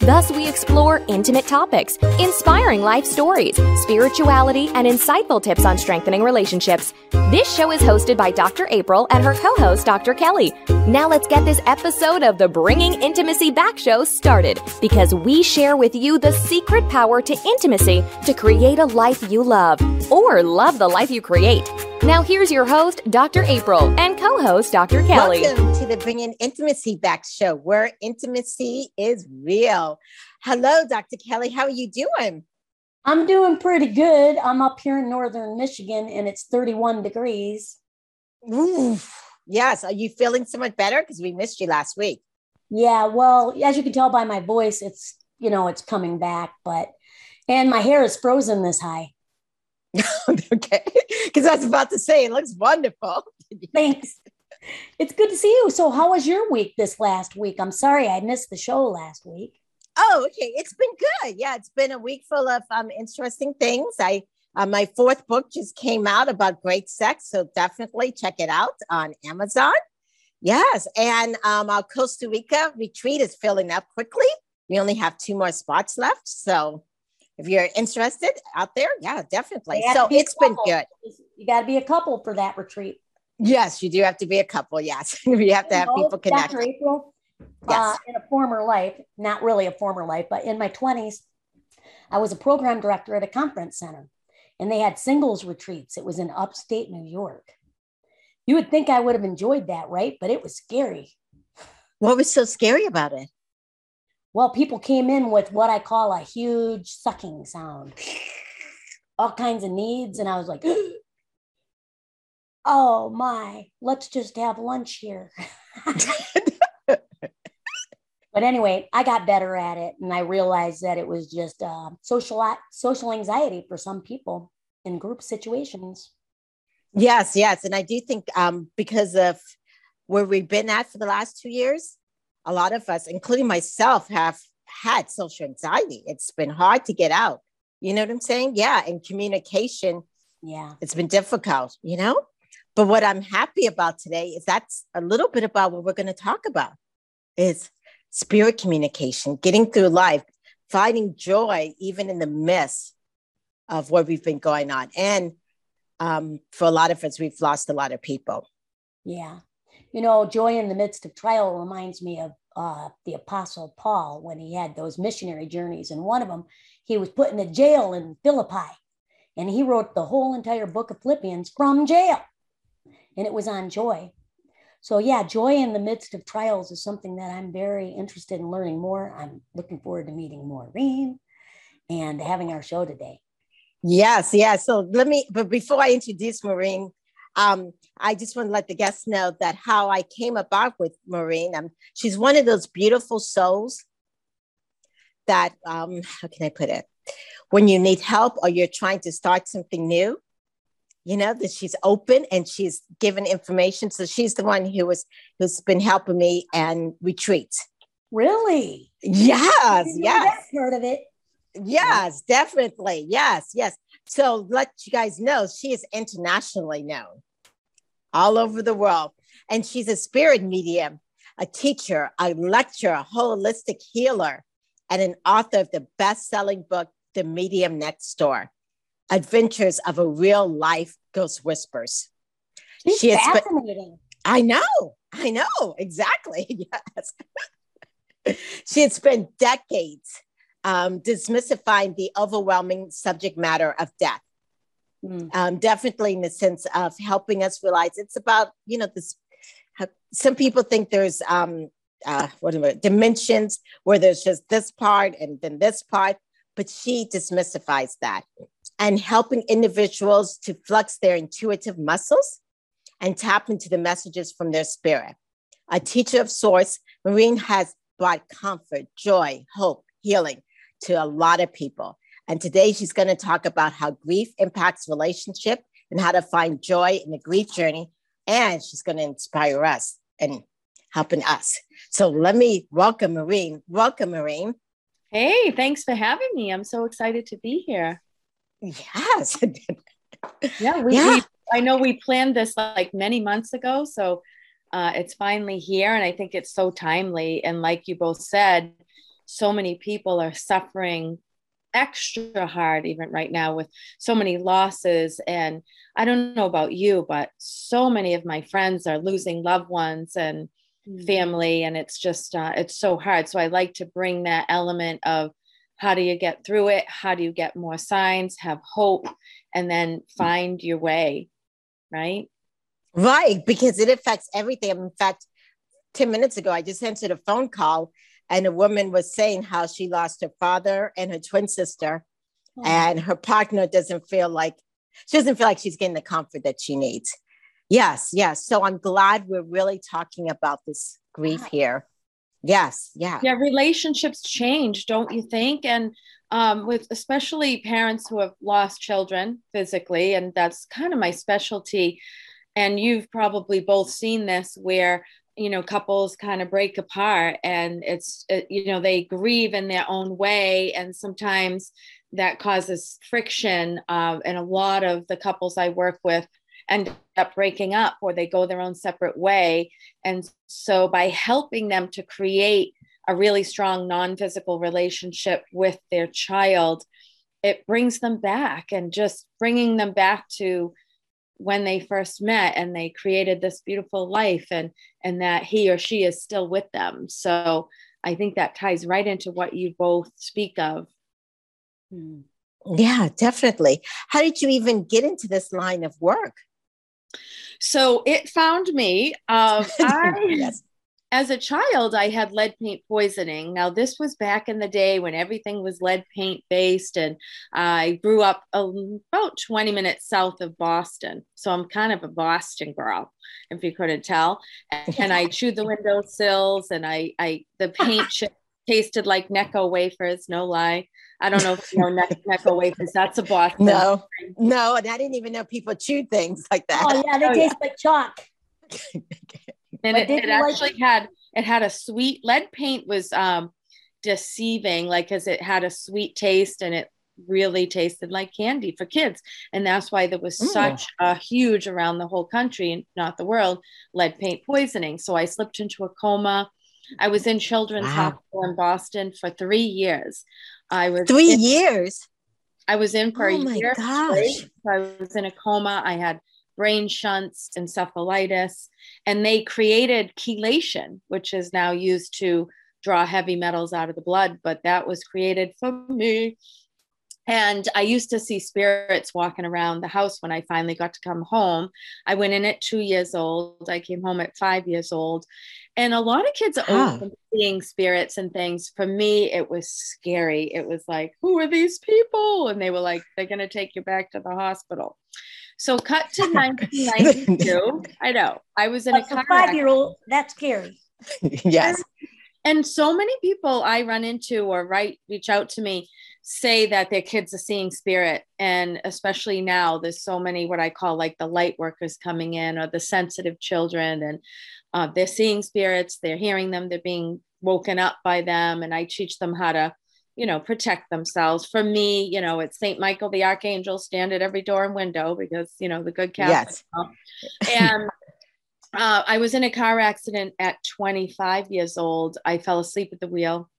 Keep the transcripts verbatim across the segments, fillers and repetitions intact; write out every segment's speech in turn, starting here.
Thus, we explore intimate topics, inspiring life stories, spirituality, and insightful tips on strengthening relationships. This show is hosted by Doctor April and her co-host, Doctor Kelly. Now let's get this episode of the Bringing Intimacy Back Show started, because we share with you the secret power to intimacy to create a life you love, or love the life you create. Now here's your host, Doctor April, and co-host, Doctor Kelly. Welcome to the Bringing Intimacy Back Show, where intimacy is real. Hello, Doctor Kelly. How are you doing? I'm doing pretty good. I'm up here in northern Michigan, and it's thirty-one degrees. Oof. Yes. Are you feeling somewhat better? Because we missed you last week. Yeah. Well, as you can tell by my voice, it's, you know, it's coming back, but, and my hair is frozen this high. Okay, because I was about to say it looks wonderful. Thanks. It's good to see you. So how was your week this last week? I'm sorry I missed the show last week. Oh, okay. It's been good. Yeah, it's been a week full of um, interesting things. I uh, my fourth book just came out about great sex, so definitely check it out on Amazon. Yes, and um, our Costa Rica retreat is filling up quickly. We only have two more spots left, so if you're interested out there, yeah, definitely. So it's been good. You got to be a couple for that retreat. Yes, you do have to be a couple. Yes, you have to have people connect. Doctor April, yes. uh, in a former life, not really a former life, but in my twenties, I was a program director at a conference center, and they had singles retreats. It was in upstate New York. You would think I would have enjoyed that, right? But it was scary. What was so scary about it? Well, people came in with what I call a huge sucking sound, all kinds of needs. And I was like, oh my, let's just have lunch here. But anyway, I got better at it. And I realized that it was just uh, social, social anxiety for some people in group situations. Yes, yes. And I do think um, because of where we've been at for the last two years, a lot of us, including myself, have had social anxiety. It's been hard to get out. You know what I'm saying? Yeah. And communication. Yeah. It's been difficult, you know, but what I'm happy about today is that's a little bit about what we're going to talk about is spirit communication, getting through life, finding joy, even in the midst of what we've been going on. And um, for a lot of us, we've lost a lot of people. Yeah. You know, joy in the midst of trial reminds me of uh, the Apostle Paul when he had those missionary journeys. And one of them, he was put in a jail in Philippi. And he wrote the whole entire book of Philippians from jail. And it was on joy. So, yeah, joy in the midst of trials is something that I'm very interested in learning more. I'm looking forward to meeting Maureen and having our show today. Yes, yes. So let me, but before I introduce Maureen, Um, I just want to let the guests know that how I came about with Maureen. Um, she's one of those beautiful souls that, um, how can I put it? When you need help or you're trying to start something new, you know, that she's open and she's given information. So she's the one who was, who's been helping me and retreats. Really? Yes. Yes. Heard of it. Yes, definitely. Yes. Yes. So let you guys know, she is internationally known all over the world. And she's a spirit medium, a teacher, a lecturer, a holistic healer, and an author of the best-selling book, The Medium Next Door, Adventures of a Real Life Ghost Whispers. She's she fascinating. Spe- I know. I know. Exactly. Yes. She had spent decades Um, dismystifying the overwhelming subject matter of death. Mm. Um, definitely in the sense of helping us realize it's about, you know, this, how, some people think there's um, uh, what are, dimensions where there's just this part and then this part, but she demystifies that and helping individuals to flex their intuitive muscles and tap into the messages from their spirit. A teacher of source, Maureen has brought comfort, joy, hope, healing to a lot of people. And today she's going to talk about how grief impacts relationship and how to find joy in the grief journey. And she's going to inspire us and helping us. So let me welcome Maureen. Welcome, Maureen. Hey, thanks for having me. I'm so excited to be here. Yes. yeah, we, yeah. We, I know we planned this like many months ago, so uh, it's finally here. And I think it's so timely. And like you both said, so many people are suffering extra hard even right now with so many losses. And I don't know about you, but so many of my friends are losing loved ones and family, and it's just uh, it's so hard. So I like to bring that element of how do you get through it, how do you get more signs, have hope, and then find your way, right? Right, because it affects everything. In fact, ten minutes ago I just answered a phone call, and a woman was saying how she lost her father and her twin sister, oh. and her partner doesn't feel like she doesn't feel like she's getting the comfort that she needs. Yes, yes. So I'm glad we're really talking about this grief yeah. here. Yes, yeah. Yeah, relationships change, don't you think? And um, with especially parents who have lost children physically, and that's kind of my specialty. And you've probably both seen this where, you know, couples kind of break apart, and it's, uh, you know, they grieve in their own way. And sometimes that causes friction. Uh, and a lot of the couples I work with end up breaking up, or they go their own separate way. And so by helping them to create a really strong non-physical relationship with their child, it brings them back, and just bringing them back to when they first met and they created this beautiful life, and and that he or she is still with them. So I think that ties right into what you both speak of. Hmm. Yeah, definitely. How did you even get into this line of work? So it found me. Uh, I, yes. As a child, I had lead paint poisoning. Now, this was back in the day when everything was lead paint based. And I grew up about twenty minutes south of Boston. So I'm kind of a Boston girl, if you couldn't tell. And, and I chewed the windowsills, and I, I the paint chip tasted like Necco wafers, no lie. I don't know if you know ne- Necco wafers. That's a Boston. No, no, and I didn't even know people chewed things like that. Oh yeah, they oh, taste yeah. like chalk. And it, it actually like- had it had a sweet lead paint was um, deceiving, like because it had a sweet taste, and it really tasted like candy for kids, and that's why there was mm. such a huge around the whole country, and not the world, lead paint poisoning. So I slipped into a coma. I was in Children's wow. Hospital in Boston for three years. I was three in, years. I was in for oh a my year. Gosh. So I was in a coma. I had brain shunts, encephalitis, and they created chelation, which is now used to draw heavy metals out of the blood. But that was created for me. And I used to see spirits walking around the house when I finally got to come home. I went in at two years old. I came home at five years old. And a lot of kids are oh. open to seeing spirits and things. For me, it was scary. It was like, who are these people? And they were like, they're going to take you back to the hospital. So cut to nineteen ninety-two. I know. I was in oh, a car five-year-old. Accident. That's scary. Yes. And so many people I run into or write, reach out to me, say that their kids are seeing spirit. And especially now, there's so many what I call like the light workers coming in, or the sensitive children, and uh, they're seeing spirits, they're hearing them, they're being woken up by them. And I teach them how to, you know, protect themselves. For me, you know, it's Saint Michael, the Archangel, stand at every door and window, because, you know, the good Catholics. Yes. And uh, I was in a car accident at twenty-five years old. I fell asleep at the wheel.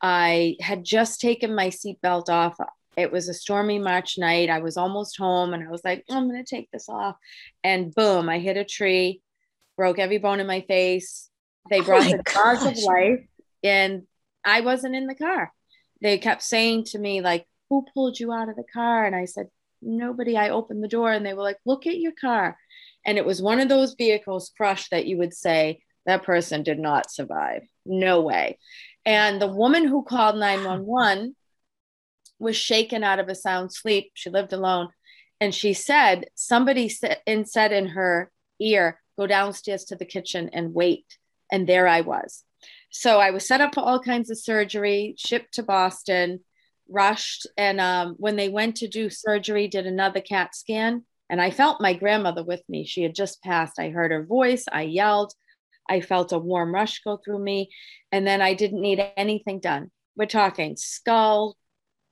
I had just taken my seatbelt off. It was a stormy March night. I was almost home, and I was like, I'm going to take this off. And boom, I hit a tree, broke every bone in my face. They brought oh the cause of life, and I wasn't in the car. They kept saying to me, like, who pulled you out of the car? And I said, nobody. I opened the door, and they were like, look at your car. And it was one of those vehicles crushed that you would say, that person did not survive. No way. And the woman who called nine one one was shaken out of a sound sleep. She lived alone. And she said, somebody said and said in her ear, go downstairs to the kitchen and wait. And there I was. So I was set up for all kinds of surgery, shipped to Boston, rushed. And um, when they went to do surgery, did another CAT scan. And I felt my grandmother with me. She had just passed. I heard her voice. I yelled. I felt a warm rush go through me, and then I didn't need anything done. We're talking skull,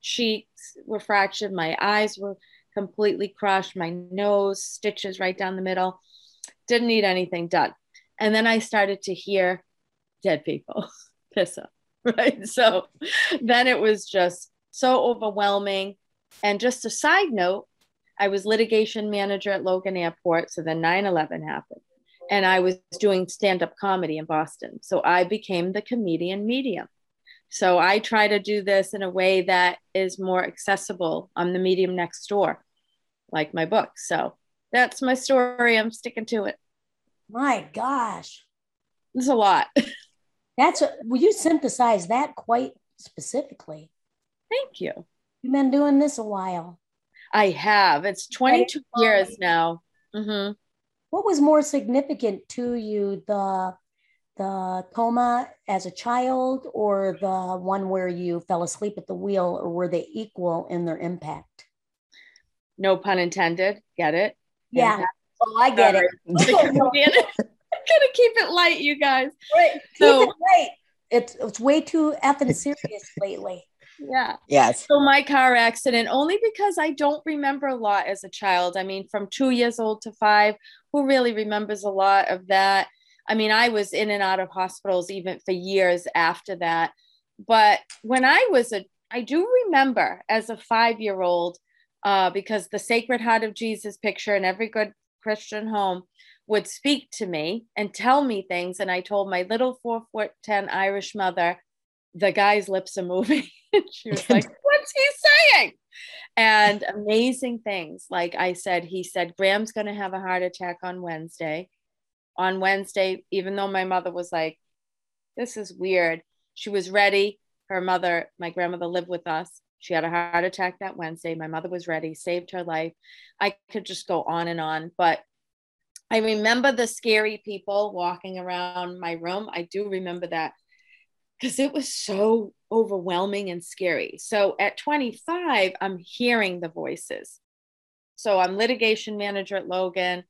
cheeks were fractured. My eyes were completely crushed. My nose, stitches right down the middle. Didn't need anything done. And then I started to hear dead people piss up, right? So then it was just so overwhelming. And just a side note, I was litigation manager at Logan Airport. So then nine eleven happened. And I was doing stand-up comedy in Boston. So I became the comedian medium. So I try to do this in a way that is more accessible on the medium next door, like my book. So that's my story. I'm sticking to it. My gosh. It's a lot. That's a, well, you synthesize that quite specifically. Thank you. You've been doing this a while. I have. It's twenty-two right? years now. Mm-hmm. What was more significant to you, the the coma as a child or the one where you fell asleep at the wheel, or were they equal in their impact? No pun intended. Get it? Yeah. Impact. Oh, I get Sorry. it. Gonna keep it light, you guys. Right. So, keep it light. It's it's way too effing serious lately. Yeah. Yes. So my car accident, only because I don't remember a lot as a child. I mean, from two years old to five, who really remembers a lot of that? I mean, I was in and out of hospitals even for years after that. But when I was a, I do remember as a five-year-old, uh, because the Sacred Heart of Jesus picture in every good Christian home would speak to me and tell me things. And I told my little four foot ten Irish mother, the guy's lips are moving. She was like, what's he saying? And amazing things. Like I said, he said, Graham's going to have a heart attack on Wednesday. On Wednesday, even though my mother was like, this is weird. She was ready. Her mother, my grandmother lived with us. She had a heart attack that Wednesday. My mother was ready, saved her life. I could just go on and on. But I remember the scary people walking around my room. I do remember that, because it was so overwhelming and scary. So at twenty-five, I'm hearing the voices. So I'm litigation manager at Logan.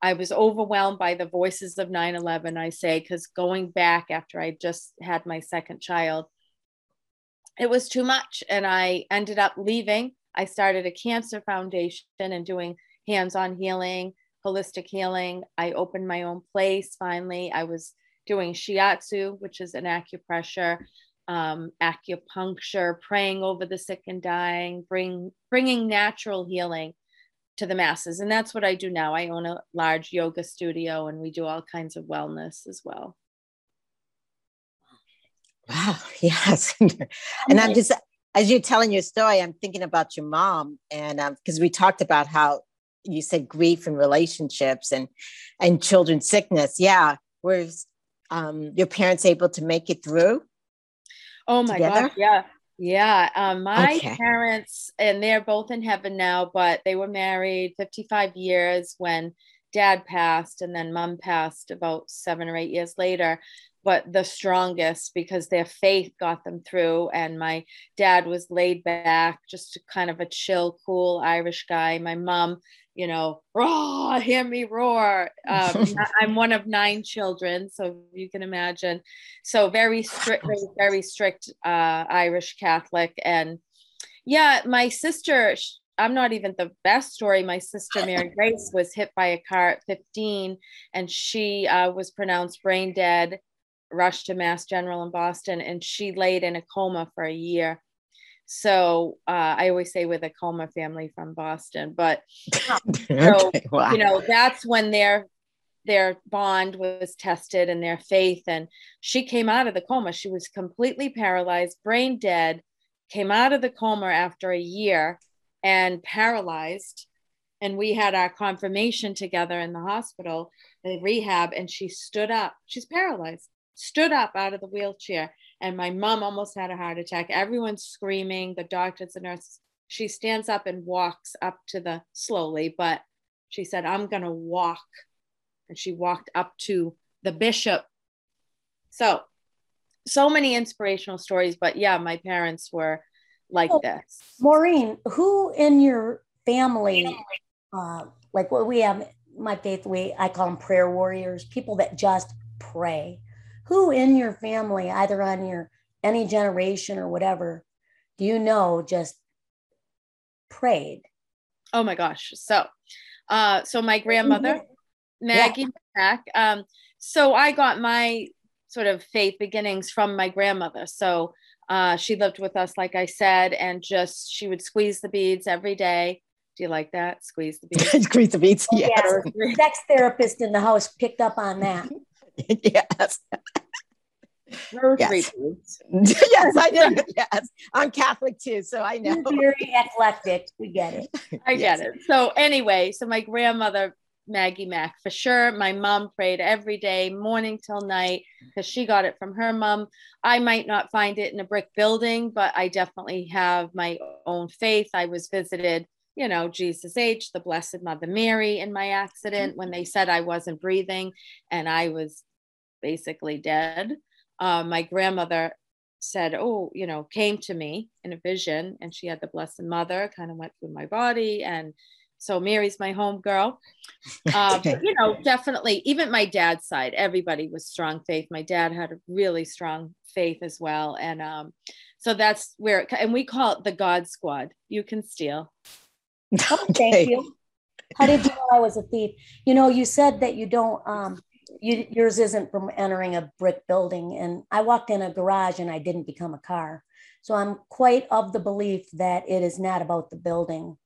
I was overwhelmed by the voices of nine eleven, I say, because going back after I just had my second child, it was too much. And I ended up leaving. I started a cancer foundation and doing hands-on healing, holistic healing. I opened my own place. Finally, I was doing shiatsu, which is an acupressure, um, acupuncture, praying over the sick and dying, bring, bringing natural healing to the masses. And that's what I do now. I own a large yoga studio and we do all kinds of wellness as well. Wow. Yes. And I'm just, as you're telling your story, I'm thinking about your mom, and um, because we talked about how you said grief and relationships and, and children's sickness. Yeah. We're, Um, your parents able to make it through? Oh my together? God. Yeah. Yeah. Um, my okay. parents, and they're both in heaven now, but they were married fifty-five years when dad passed, and then mom passed about seven or eight years later, but the strongest, because their faith got them through. And my dad was laid back, just kind of a chill, cool Irish guy. My mom, you know, roar, hear me roar. Um, I'm one of nine children, so you can imagine. So very strict, very strict uh, Irish Catholic. And yeah, my sister, I'm not even the best story. My sister, Mary Grace, was hit by a car at fifteen, and she uh, was pronounced brain dead, rushed to Mass General in Boston, and she laid in a coma for a year. So uh, I always say with a coma family from Boston, but so, okay, wow. you know, that's when their, their bond was tested and their faith. And she came out of the coma. She was completely paralyzed, brain dead, came out of the coma after a year and paralyzed. And we had our confirmation together in the hospital, the rehab, and she stood up. She's paralyzed, stood up out of the wheelchair. And my mom almost had a heart attack. Everyone's screaming, the doctors, the nurses. She stands up and walks up to the, slowly, but she said, I'm going to walk. And she walked up to the bishop. So, so many inspirational stories. But yeah, my parents were like oh, this. Maureen, who in your family, uh, like what we have, my faith, we I call them prayer warriors, people that just pray. Who in your family, either on your any generation or whatever, do you know, just prayed? Oh my gosh. So, uh, so my grandmother, Maggie Mac, yeah. um, so I got my sort of faith beginnings from my grandmother. So, uh, she lived with us, like I said, and just, she would squeeze the beads every day. Do you like that? Squeeze the beads. Squeeze the beads. Yes. Yes. Sex therapist in the house picked up on that. Yes. Rosary yes. beads. Yes, I did. Yes. I'm Catholic too, so I know. Very eclectic. We get it. I yes. get it. So anyway, so my grandmother, Maggie Mac, for sure. My mom prayed every day, morning till night, because she got it from her mom. I might not find it in a brick building, but I definitely have my own faith. I was visited, you know, Jesus H, the Blessed Mother Mary in my accident when they said I wasn't breathing and I was basically dead. Uh, my grandmother said, oh, you know, came to me in a vision, and she had the Blessed Mother kind of went through my body. And so Mary's my home girl, uh, but, you know, definitely even my dad's side, everybody was strong faith. My dad had a really strong faith as well. And um, so that's where, it, and we call it the God Squad. You can steal. Oh, okay. Thank you. How did you know I was a thief? You know, you said that you don't, um, you, yours isn't from entering a brick building. And I walked in a garage and I didn't become a car. So I'm quite of the belief that it is not about the building,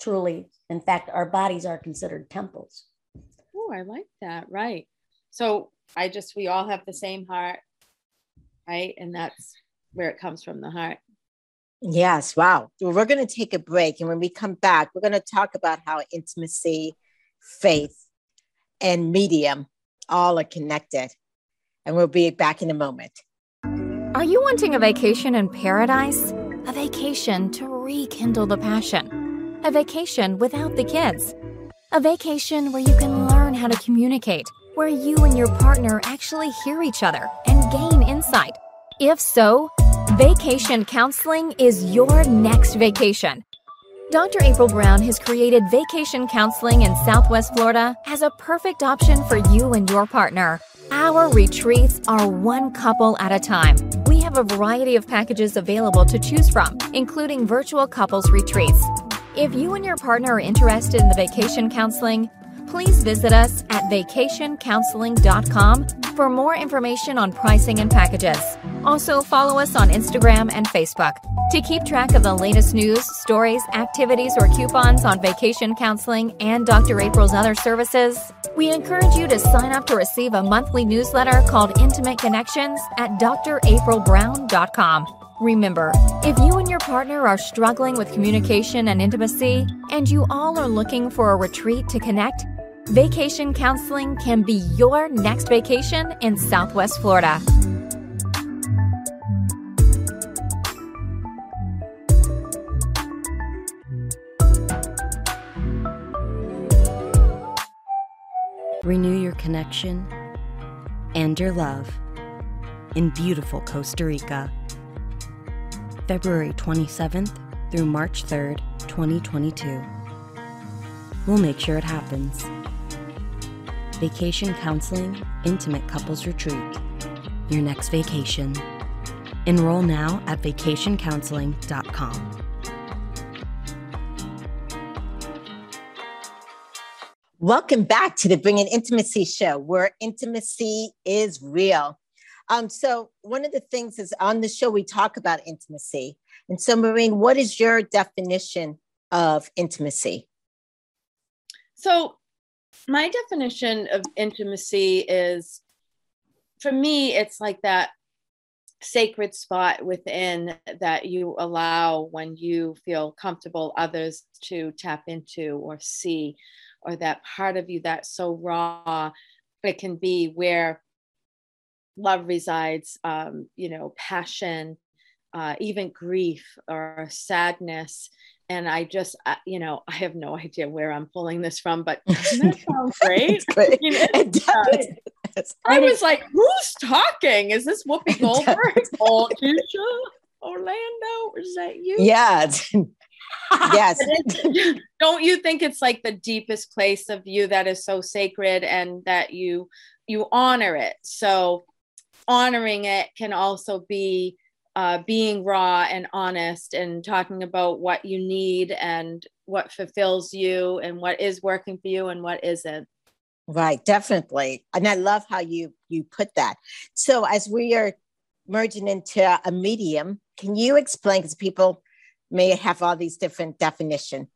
truly. In fact, our bodies are considered temples. Oh, I like that. Right. So I just, we all have the same heart, right? And that's where it comes from, the heart. Yes. Wow. Well, we're going to take a break. And when we come back, we're going to talk about how intimacy, faith, and medium all are connected. And we'll be back in a moment. Are you wanting a vacation in paradise? A vacation to rekindle the passion? A vacation without the kids? A vacation where you can learn how to communicate, where you and your partner actually hear each other and gain insight? If so, Vacation Counseling is your next vacation. Doctor April Brown has created Vacation Counseling in Southwest Florida as a perfect option for you and your partner. Our retreats are one couple at a time. We have a variety of packages available to choose from, including virtual couples retreats. If you and your partner are interested in the Vacation Counseling, please visit us at vacation counseling dot com for more information on pricing and packages. Also, follow us on Instagram and Facebook to keep track of the latest news, stories, activities, or coupons on Vacation Counseling and Doctor April's other services. We encourage you to sign up to receive a monthly newsletter called Intimate Connections at dr april brown dot com. Remember, if you and your partner are struggling with communication and intimacy, and you all are looking for a retreat to connect, Vacation Counseling can be your next vacation in Southwest Florida. Renew your connection and your love in beautiful Costa Rica, February twenty-seventh through March third, twenty twenty-two. We'll make sure it happens. Vacation Counseling Intimate Couples Retreat, your next vacation. Enroll now at vacation counseling dot com. Welcome back to the Bringing Intimacy Show, where intimacy is real. Um, so one of the things is on the show, we talk about intimacy. And so, Maureen, what is your definition of intimacy? So my definition of intimacy is, for me, it's like that sacred spot within that you allow when you feel comfortable others to tap into or see, or that part of you that's so raw, it can be where love resides, um, you know, passion, uh, even grief or sadness. And I just, uh, you know, I have no idea where I'm pulling this from, but that sounds great. You know, uh, I was like, who's talking? Is this Whoopi Goldberg? Oh, Tisha Orlando, is that you? Yeah. Yes. Don't you think it's like the deepest place of you that is so sacred, and that you, you honor it? So honoring it can also be uh, being raw and honest and talking about what you need and what fulfills you and what is working for you and what isn't. Right, definitely. And I love how you, you put that. So as we are merging into a medium, can you explain, because people may have all these different definitions?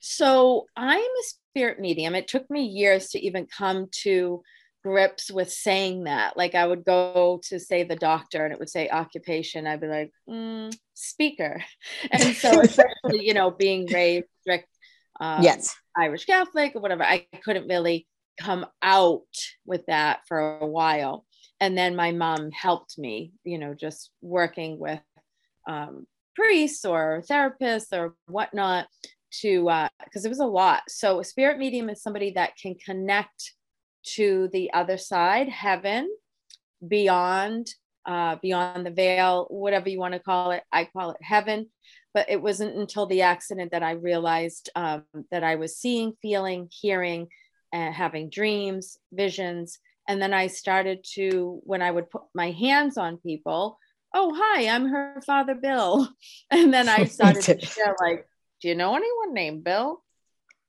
So I'm a spirit medium. It took me years to even come to grips with saying that. Like I would go to say the doctor and it would say occupation. I'd be like, mm, speaker. And so especially, you know, being raised strict um, yes. Irish Catholic or whatever, I couldn't really come out with that for a while. And then my mom helped me, you know, just working with um, priests or therapists or whatnot, to uh because it was a lot. So a spirit medium is somebody that can connect to the other side, heaven, beyond uh beyond the veil, whatever you want to call it. I call it heaven. But it wasn't until the accident that I realized um that I was seeing, feeling, hearing, and uh, having dreams, visions. And then I started to, when I would put my hands on people, oh hi, I'm her father Bill. And then I started to share, like, do you know anyone named Bill?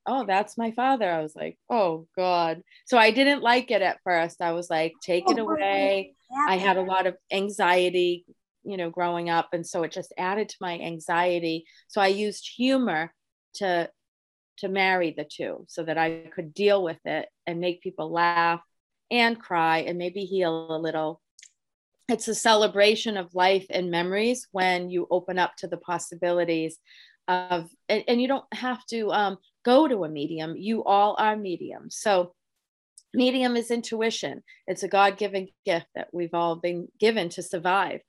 Oh, that's my father. I was like, oh God. So I didn't like it at first. I was like, take it away. Yeah. I had a lot of anxiety, you know, growing up. And so it just added to my anxiety. So I used humor to, to marry the two so that I could deal with it and make people laugh and cry and maybe heal a little. It's a celebration of life and memories when you open up to the possibilities of, and, and you don't have to um, go to a medium. You all are mediums. So medium is intuition. It's a God-given gift that we've all been given to survive,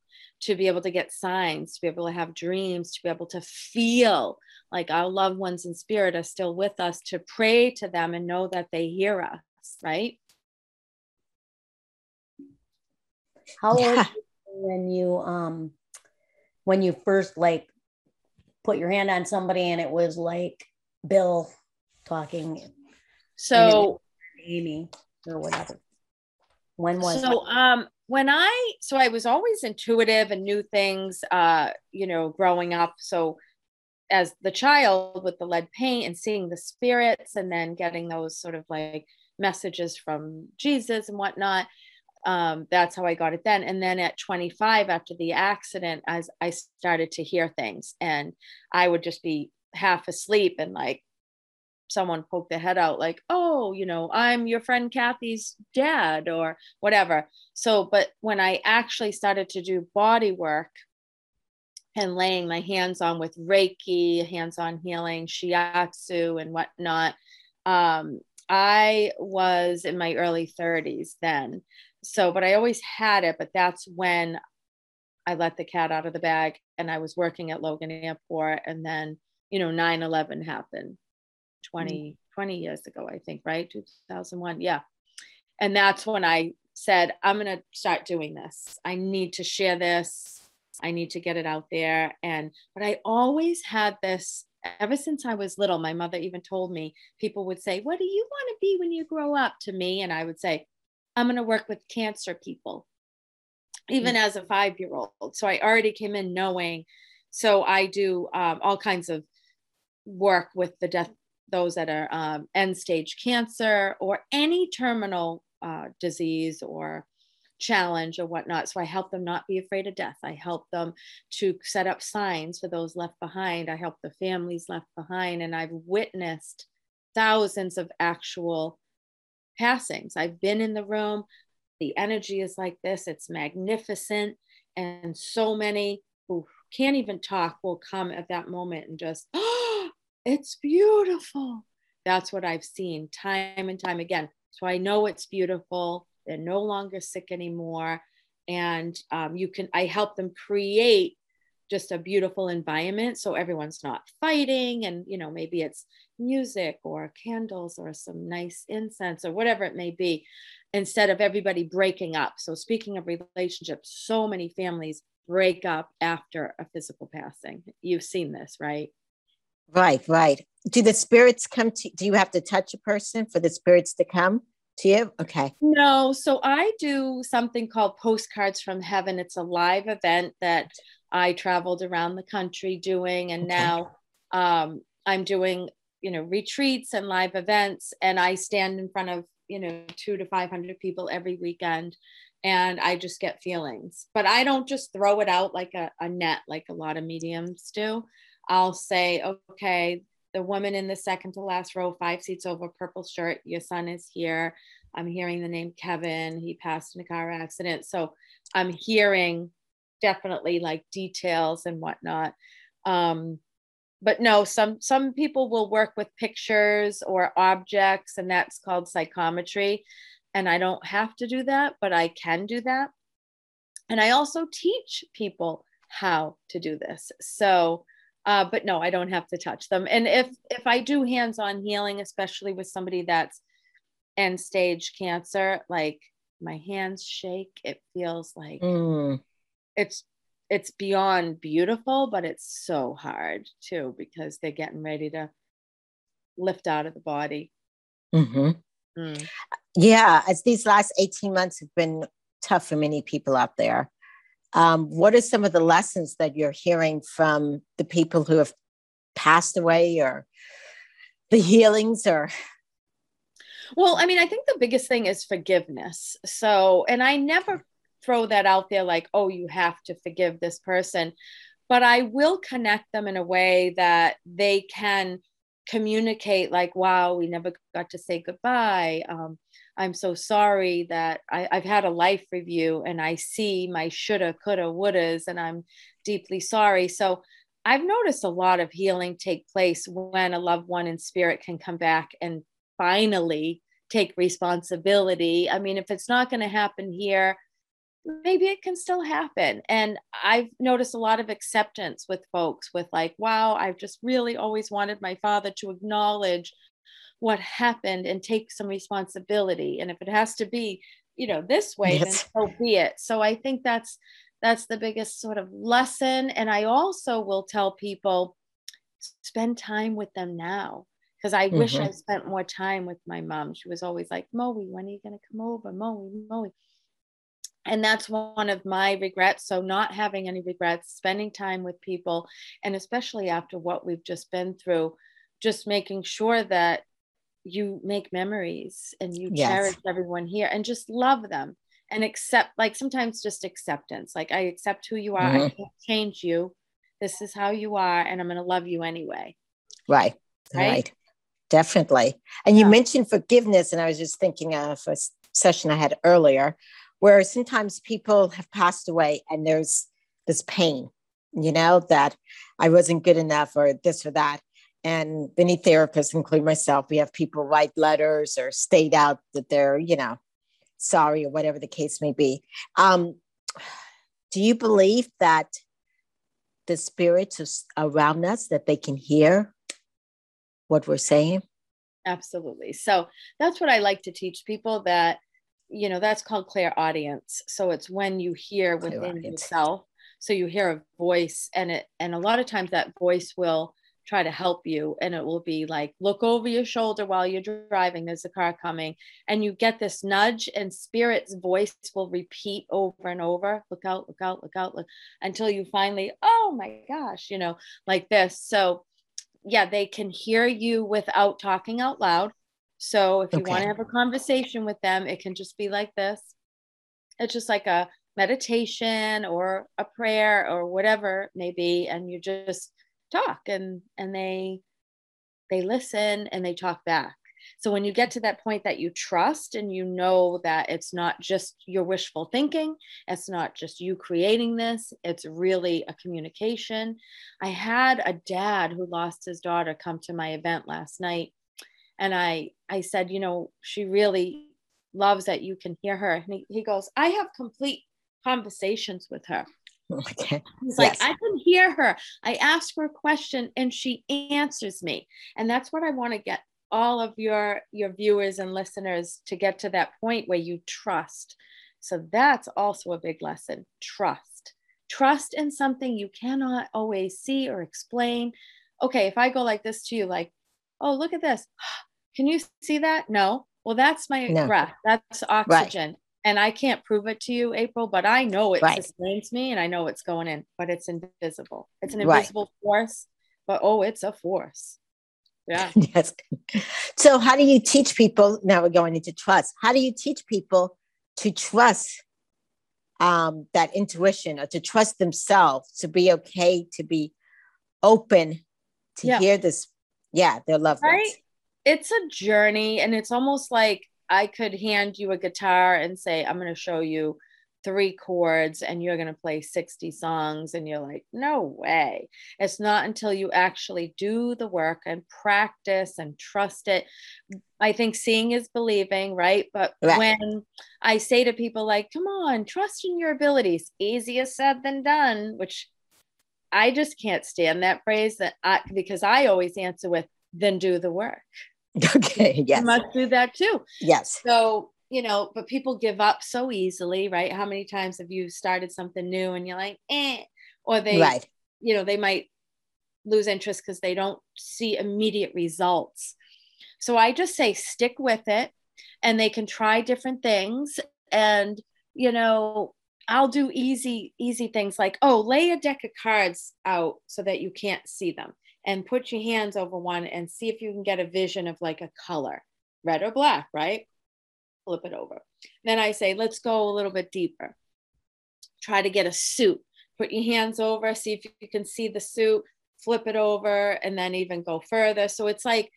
to be able to get signs, to be able to have dreams, to be able to feel like our loved ones in spirit are still with us, to pray to them and know that they hear us, right? How old yeah. when you um when you first like put your hand on somebody and it was like Bill talking? So Amy or whatever. When was so it? um when I so I was always intuitive and knew things uh you know growing up. So as the child with the lead paint and seeing the spirits and then getting those sort of like messages from Jesus and whatnot. Um, that's how I got it then. And then at twenty-five, after the accident, as I started to hear things, and I would just be half asleep and like someone poked their head out like, oh, you know, I'm your friend Kathy's dad or whatever. So, but when I actually started to do body work and laying my hands on with Reiki, hands-on healing, shiatsu and whatnot, um, I was in my early thirties then. So, but I always had it, but that's when I let the cat out of the bag and I was working at Logan Airport. And then, you know, nine eleven happened twenty, mm. twenty years ago, I think, right? two thousand one. Yeah. And that's when I said, I'm going to start doing this. I need to share this. I need to get it out there. And, but I always had this ever since I was little. My mother even told me, people would say, what do you want to be when you grow up, to me? And I would say, I'm going to work with cancer people, even as a five-year-old. So I already came in knowing. So I do um, all kinds of work with the death, those that are um, end-stage cancer or any terminal uh, disease or challenge or whatnot. So I help them not be afraid of death. I help them to set up signs for those left behind. I help the families left behind. And I've witnessed thousands of actual passings. I've been in the room. The energy is like this. It's magnificent. And so many who can't even talk will come at that moment and just, oh, it's beautiful. That's what I've seen time and time again. So I know it's beautiful. They're no longer sick anymore. And um, you can, I help them create just a beautiful environment. So everyone's not fighting and, you know, maybe it's music or candles or some nice incense or whatever it may be, instead of everybody breaking up. So speaking of relationships, so many families break up after a physical passing. You've seen this, right? Right, right. Do the spirits come to, do you have to touch a person for the spirits to come? to you? Okay. No. So I do something called Postcards from Heaven. It's a live event that I traveled around the country doing. And okay. now um, I'm doing, you know, retreats and live events. And I stand in front of, you know, two to five hundred people every weekend. And I just get feelings, but I don't just throw it out like a, a net, like a lot of mediums do. I'll say, okay, the woman in the second to last row, five seats over, purple shirt, your son is here. I'm hearing the name Kevin. He passed in a car accident. So I'm hearing definitely like details and whatnot. Um, but no, some, some people will work with pictures or objects, and that's called psychometry. And I don't have to do that, but I can do that. And I also teach people how to do this. So Uh, but no, I don't have to touch them. And if if I do hands-on healing, especially with somebody that's end stage cancer, like my hands shake. It feels like mm. it's it's beyond beautiful, but it's so hard too, because they're getting ready to lift out of the body. Mm-hmm. Mm. Yeah, as these last eighteen months have been tough for many people out there. Um, what are some of the lessons that you're hearing from the people who have passed away, or the healings, or? Well, I mean, I think the biggest thing is forgiveness. So, and I never throw that out there like, oh, you have to forgive this person, but I will connect them in a way that they can communicate like, wow, we never got to say goodbye. Um, I'm so sorry that I, I've had a life review and I see my shoulda, coulda, wouldas, and I'm deeply sorry. So I've noticed a lot of healing take place when a loved one in spirit can come back and finally take responsibility. I mean, if it's not going to happen here, maybe it can still happen. And I've noticed a lot of acceptance with folks with like, wow, I've just really always wanted my father to acknowledge what happened and take some responsibility. And if it has to be, you know, this way, yes, then so be it. So I think that's, that's the biggest sort of lesson. And I also will tell people, spend time with them now. Cause I mm-hmm. wish I spent more time with my mom. She was always like, Moe, when are you going to come over? Moe, Moe. And that's one of my regrets. So not having any regrets, spending time with people, and especially after what we've just been through, just making sure that you make memories and you yes. cherish everyone here and just love them and accept, like sometimes just acceptance. Like I accept who you are. Mm-hmm. I can't change you. This is how you are. And I'm going to love you anyway. Right. Right. right. Definitely. And you yeah. mentioned forgiveness. And I was just thinking of a session I had earlier where sometimes people have passed away and there's this pain, you know, that I wasn't good enough or this or that. And many therapists, including myself, we have people write letters or state out that they're, you know, sorry or whatever the case may be. Um, do you believe that the spirits around us, that they can hear what we're saying? Absolutely. So that's what I like to teach people, that, you know, that's called clairaudience. So it's when you hear within yourself. So you hear a voice, and it, and a lot of times that voice will try to help you. And it will be like, look over your shoulder while you're driving, there's a car coming. And you get this nudge, and spirit's voice will repeat over and over, look out, look out, look out, look, until you finally, oh my gosh, you know, like this. So yeah, they can hear you without talking out loud. So if you okay. want to have a conversation with them, it can just be like this. It's just like a meditation or a prayer or whatever maybe, and you just talk, and and they they listen and they talk back. So when you get to that point that you trust and you know that it's not just your wishful thinking, it's not just you creating this, it's really a communication. I had a dad who lost his daughter come to my event last night, and I I said, you know, she really loves that you can hear her. And he, he goes, I have complete conversations with her. Okay. He's yes. like, I can hear her. I ask her a question and she answers me. And that's what I want to get all of your, your viewers and listeners to get to, that point where you trust. So that's also a big lesson. Trust. Trust in something you cannot always see or explain. Okay, if I go like this to you, like, oh, look at this. Can you see that? No. Well, that's my no. breath. That's oxygen. Right. And I can't prove it to you, April, but I know it right. sustains me, and I know it's going in, but it's invisible. It's an invisible right. force, but oh, it's a force. Yeah. Yes. So how do you teach people, now we're going into trust, how do you teach people to trust um, that intuition, or to trust themselves, to be okay, to be open, to yeah. hear this, yeah, their loved ones? Right? It's a journey, and it's almost like, I could hand you a guitar and say, I'm going to show you three chords and you're going to play sixty songs. And you're like, no way. It's not until you actually do the work and practice and trust it. I think seeing is believing, right? But right. when I say to people like, come on, trust in your abilities, easier said than done, which I just can't stand that phrase, that I, because I always answer with, then do the work. Okay. Yes. You must do that too. Yes. So, you know, but people give up so easily, right? How many times have you started something new and you're like, eh, or they, right. you know, they might lose interest because they don't see immediate results. So I just say, stick with it, and they can try different things. And, you know, I'll do easy, easy things like, oh, lay a deck of cards out so that you can't see them, and put your hands over one and see if you can get a vision of like a color, red or black, right? Flip it over. Then I say, let's go a little bit deeper. Try to get a suit. Put your hands over, see if you can see the suit, flip it over, and then even go further. So it's like,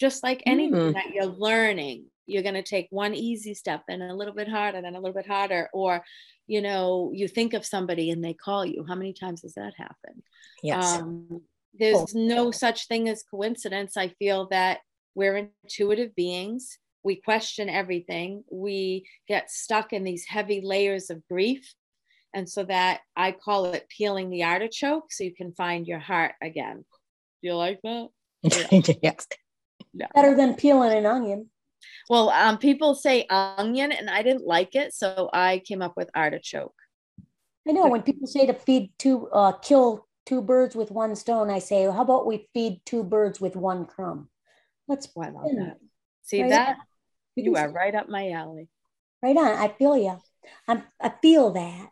just like anything mm. that you're learning, you're going to take one easy step, then a little bit harder, then a little bit harder. Or, you know, you think of somebody and they call you. How many times has that happened? Yes. Um, There's no such thing as coincidence. I feel that we're intuitive beings. We question everything. We get stuck in these heavy layers of grief. And so that, I call it peeling the artichoke so you can find your heart again. Do you like that? Yeah. Yes. Yeah. Better than peeling an onion. Well, um, people say onion and I didn't like it. So I came up with artichoke. I know when people say to feed two, uh, kill two birds with one stone, I say, well, how about we feed two birds with one crumb? Let's why not that. See right that? On. You are right up my alley. Right on. I feel you. I'm, I feel that.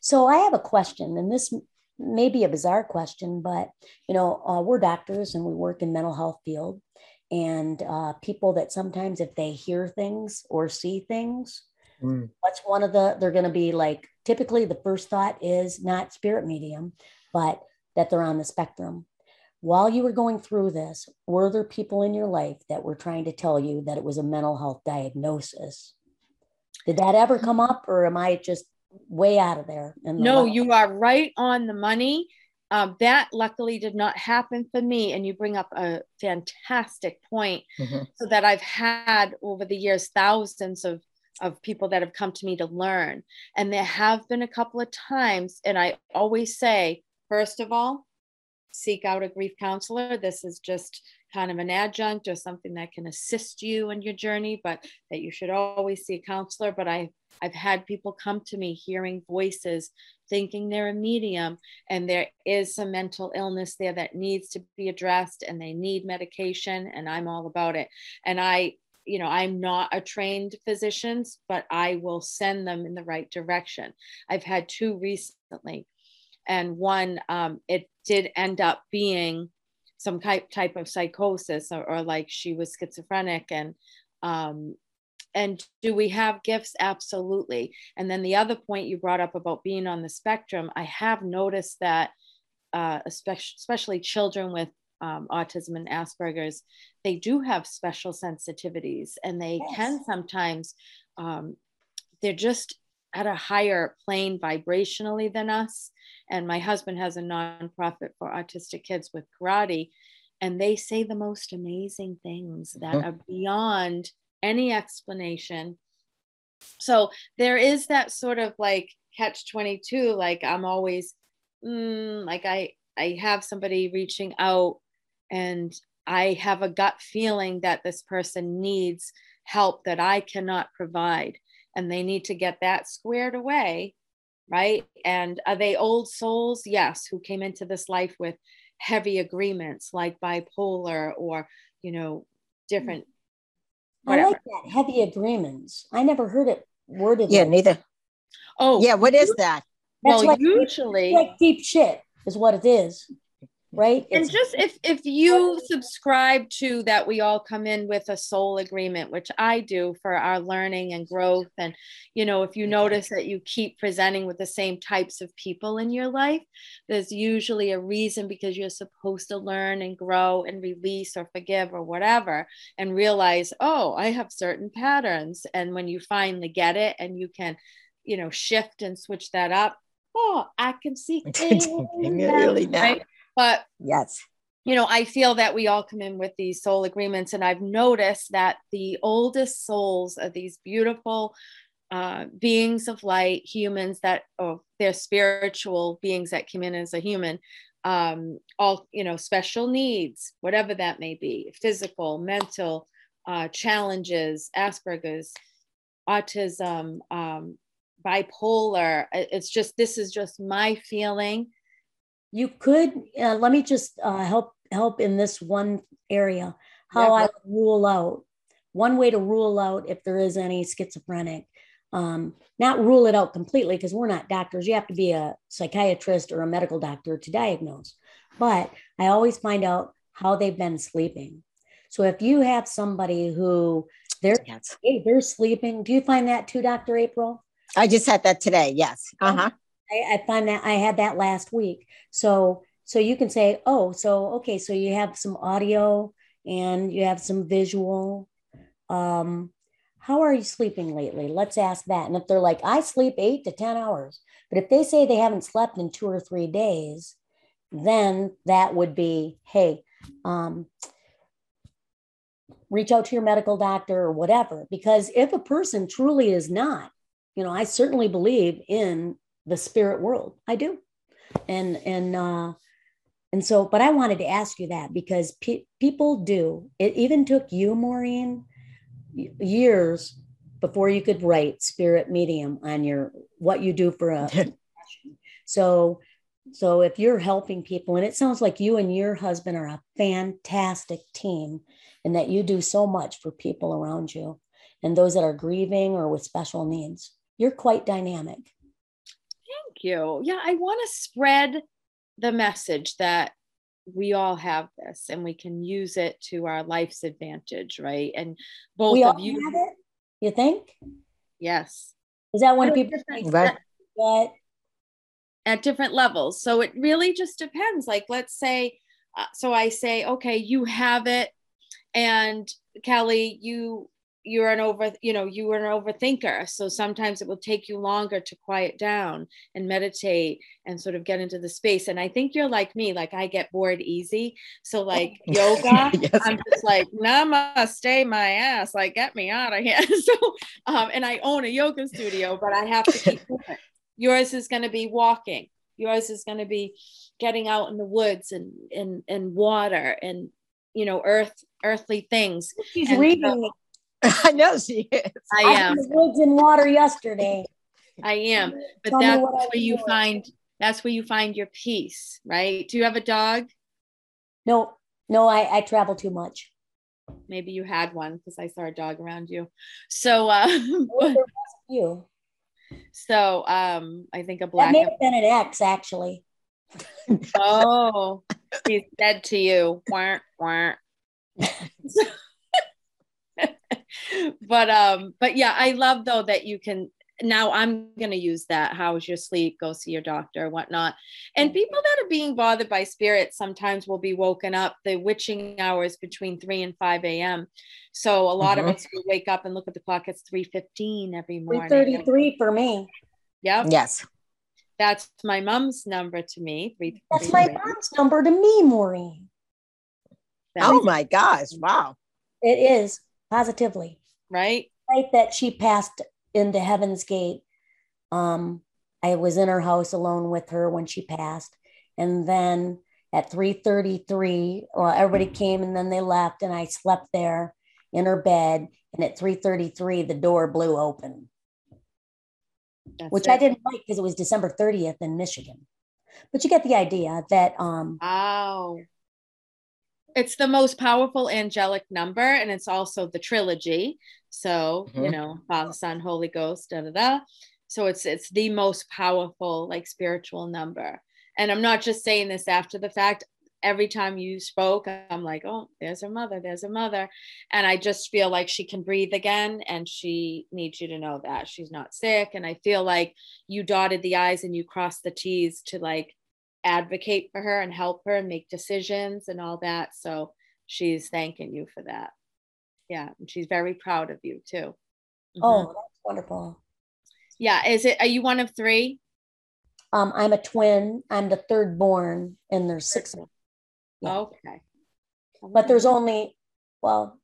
So I have a question, and this may be a bizarre question, but, you know, uh, we're doctors and we work in mental health field, and uh, people that sometimes if they hear things or see things, mm. what's one of the, they're going to be like, typically the first thought is not spirit medium, but that they're on the spectrum. While you were going through this, were there people in your life that were trying to tell you that it was a mental health diagnosis? Did that ever come up, or am I just way out of there? The no, life? You are right on the money. Um, that luckily did not happen for me. And you bring up a fantastic point, mm-hmm. so that I've had over the years, thousands of of people that have come to me to learn. And there have been a couple of times, and I always say, first of all, seek out a grief counselor. This is just kind of an adjunct or something that can assist you in your journey, but that you should always see a counselor. But I, I've had people come to me hearing voices, thinking they're a medium, and there is some mental illness there that needs to be addressed, and they need medication, and I'm all about it. And I, you know, I'm not a trained physician, but I will send them in the right direction. I've had two recently. And one, um, it did end up being some type type of psychosis, or, or like she was schizophrenic. And, um, and do we have gifts? Absolutely. And then the other point you brought up about being on the spectrum, I have noticed that, uh, especially, especially children with um, autism and Asperger's, they do have special sensitivities, and they yes. can sometimes, um, they're just at a higher plane vibrationally than us. And my husband has a nonprofit for autistic kids with karate, and they say the most amazing things that mm-hmm. are beyond any explanation. So there is that sort of like catch twenty-two, like I'm always, mm, like I, I have somebody reaching out, and I have a gut feeling that this person needs help that I cannot provide, and they need to get that squared away, right? And are they old souls? Yes, who came into this life with heavy agreements like bipolar, or, you know, different Whatever. I like that, heavy agreements. I never heard it worded. Yeah, like neither. Oh, yeah. What is that? That's well, like usually, deep, like deep shit is what it is, right? And it's, just if if you subscribe to that, we all come in with a soul agreement, which I do for our learning and growth. And you know, if you notice that you keep presenting with the same types of people in your life, there's usually a reason, because you're supposed to learn and grow and release or forgive or whatever, and realize, oh, I have certain patterns. And when you finally get it, and you can, you know, shift and switch that up. Oh, I can see things really now. Right? But yes, you know, I feel that we all come in with these soul agreements, and I've noticed that the oldest souls of these beautiful uh, beings of light, humans that, oh, they're spiritual beings that came in as a human, um, all, you know, special needs, whatever that may be, physical, mental uh, challenges, Asperger's, autism, um, bipolar. It's just, this is just my feeling. You could, uh, let me just uh, help help in this one area, how yeah. I rule out. One way to rule out if there is any schizophrenic, um, not rule it out completely, because we're not doctors. You have to be a psychiatrist or a medical doctor to diagnose. But I always find out how they've been sleeping. So if you have somebody who they're, yes. hey, they're sleeping, do you find that too, Doctor April? I just had that today. Yes. Uh-huh. I, I find that I had that last week. So, so you can say, oh, so, okay. So you have some audio and you have some visual. Um, how are you sleeping lately? Let's ask that. And if they're like, I sleep eight to ten hours, but if they say they haven't slept in two or three days, then that would be, hey, um, reach out to your medical doctor or whatever, because if a person truly is not, you know, I certainly believe in the spirit world. I do. And, and, uh, and so, but I wanted to ask you that because pe- people do, it even took you, Maureen, years before you could write spirit medium on your, what you do for a, so, so if you're helping people, and it sounds like you and your husband are a fantastic team and that you do so much for people around you and those that are grieving or with special needs, you're quite dynamic. Thank you. Yeah, I want to spread the message that we all have this and we can use it to our life's advantage, right? And both we of all you have it, you think? Yes. Is that one people right. But at different levels. So it really just depends. Like, let's say, uh, so I say, okay, you have it, and Kelly, you You're an over, you know, you are an overthinker. So sometimes it will take you longer to quiet down and meditate and sort of get into the space. And I think you're like me, like I get bored easy. So like yoga, yes. I'm just like, namaste my ass, like get me out of here. So, um, and I own a yoga studio, but I have to keep moving. Yours is going to be walking. Yours is going to be getting out in the woods and, and, and water and, you know, earth, earthly things. She's and, reading so, I know she is. I am. I was in the woods and water yesterday. I am, but Tell that's where you doing. find that's where you find your peace, right? Do you have a dog? No, no, I, I travel too much. Maybe you had one because I saw a dog around you. So, um, you. So, um, I think a black. That may have been an ex, actually. Oh, he's dead to you. Wah, wah. But um, but yeah, I love though that you can, now I'm going to use that. How's your sleep? Go see your doctor, whatnot. And people that are being bothered by spirits sometimes will be woken up the witching hours between three and five a.m. So a lot mm-hmm. of us will wake up and look at the clock. It's three fifteen every morning. three thirty-three for me. Yep. Yes. That's my mom's number to me. That's my mom's number to me, Maureen. That oh my gosh. Wow. It is. Positively. Right. Right. That she passed into Heaven's Gate. Um, I was in her house alone with her when she passed. And then at three thirty-three, well, everybody came and then they left and I slept there in her bed. And at three thirty-three, the door blew open, That's which it. I didn't like because it was December thirtieth in Michigan. But you get the idea that. Um, wow. it's the most powerful angelic number, and it's also the trilogy. So, mm-hmm. you know, Father, Son, Holy Ghost, da da da. So it's it's the most powerful, like, spiritual number. And I'm not just saying this after the fact. Every time you spoke, I'm like, oh, there's her mother, there's her mother. And I just feel like she can breathe again, and she needs you to know that she's not sick. And I feel like you dotted the I's and you crossed the T's to, like, advocate for her and help her and make decisions and all that. So she's thanking you for that. Yeah. And she's very proud of you too. Mm-hmm. Oh, that's wonderful. Yeah. Is it, are you one of three? Um, I'm a twin. I'm the third born, and there's six of them. Yeah. Okay. But there's only, well,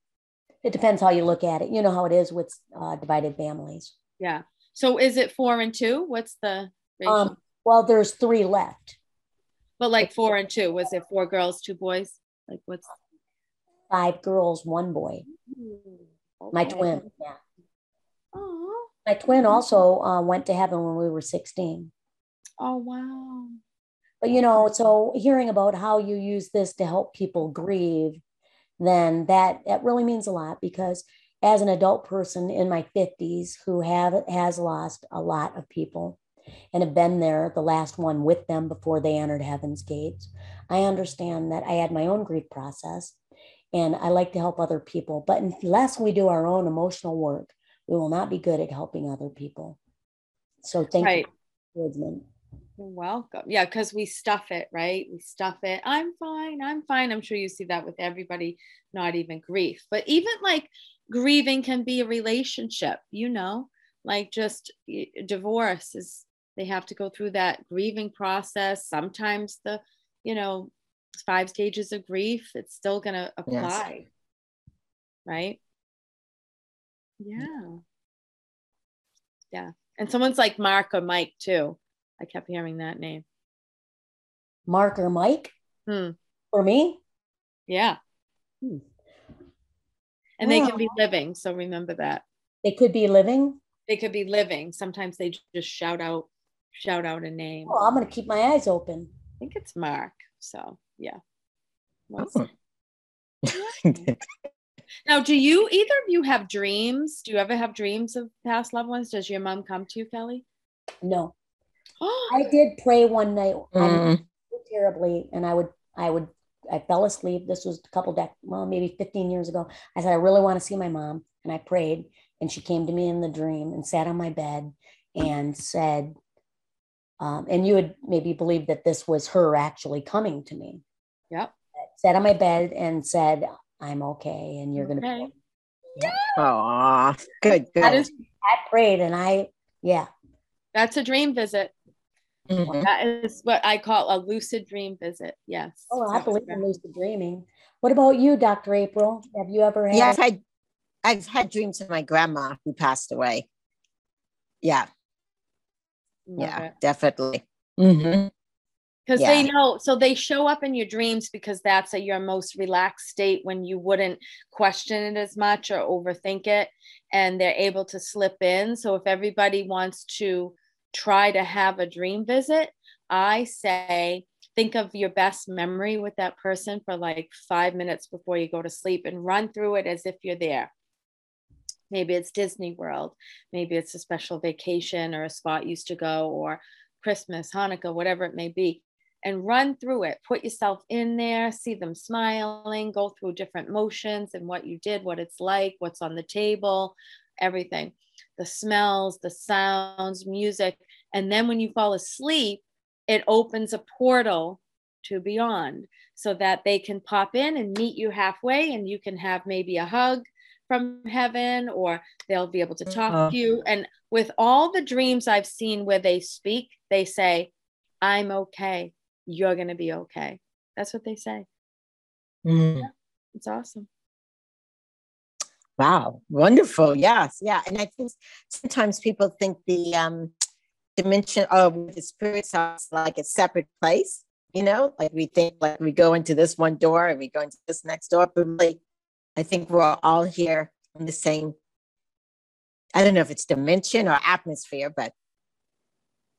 it depends how you look at it. You know how it is with uh, divided families. Yeah. So is it four and two? What's the ratio? Um, well, there's three left. But like four and two, was it four girls, two boys? Like what's? Five girls, one boy. Okay. My twin. Yeah. Aww. My twin also uh, went to heaven when we were sixteen. Oh, wow. But, you know, so hearing about how you use this to help people grieve, then that, that really means a lot, because as an adult person in my fifties who have has lost a lot of people and have been there, the last one with them before they entered heaven's gates, I understand that I had my own grief process, and I like to help other people. But unless we do our own emotional work, we will not be good at helping other people. So thank right. you for your encouragement. You're welcome. Yeah, because we stuff it, right? We stuff it. I'm fine. I'm fine. I'm sure you see that with everybody, not even grief. But even like grieving can be a relationship, you know, like just divorce is, they have to go through that grieving process. Sometimes the, you know, five stages of grief, it's still going to apply. Yes. Right? Yeah. Yeah. And someone's like Mark or Mike too. I kept hearing that name. Mark or Mike? Hmm. For me? Yeah. Hmm. And wow. They can be living, so remember that. They could be living? They could be living. Sometimes they just shout out, shout out a name. Oh, I'm going to keep my eyes open. I think it's Mark, so yeah. Oh. Now, do you, either of you have dreams? Do you ever have dreams of past loved ones? Does your mom come to you, Kelly? No. I did pray one night mm. terribly, and I would, I would, I fell asleep. This was a couple of, well, maybe fifteen years ago. I said, I really want to see my mom. And I prayed, and she came to me in the dream and sat on my bed and said, um, and you would maybe believe that this was her actually coming to me. Yep. Sat on my bed and said, I'm okay. And you're okay. going to. Yeah. Oh, good. good. I, just, I prayed and I, yeah. That's a dream visit. Mm-hmm. That is what I call a lucid dream visit. Yes. Oh, I believe in lucid dreaming. What about you, Doctor April? Have you ever had? Yes, I, I've had dreams of my grandma who passed away. Yeah. Love yeah, it. Definitely. Mm-hmm. Because yeah. they know, so they show up in your dreams because that's a, your most relaxed state when you wouldn't question it as much or overthink it. And they're able to slip in. So if everybody wants to try to have a dream visit, I say think of your best memory with that person for like five minutes before you go to sleep and run through it as if you're there. Maybe it's Disney World, maybe it's a special vacation or a spot you used to go, or Christmas, Hanukkah, whatever it may be, and run through it. Put yourself in there, see them smiling, go through different motions and what you did, what it's like, what's on the table, everything. The smells, the sounds, music. And then when you fall asleep, it opens a portal to beyond so that they can pop in and meet you halfway, and you can have maybe a hug from heaven, or they'll be able to talk uh-huh. to you. And with all the dreams I've seen where they speak, they say, I'm okay. You're going to be okay. That's what they say. Mm. Yeah, it's awesome. Wow, wonderful. Yes, yeah. And I think sometimes people think the um, dimension of the spirit sounds like a separate place, you know, like we think like we go into this one door and we go into this next door. But really, I think we're all here in the same, I don't know if it's dimension or atmosphere, but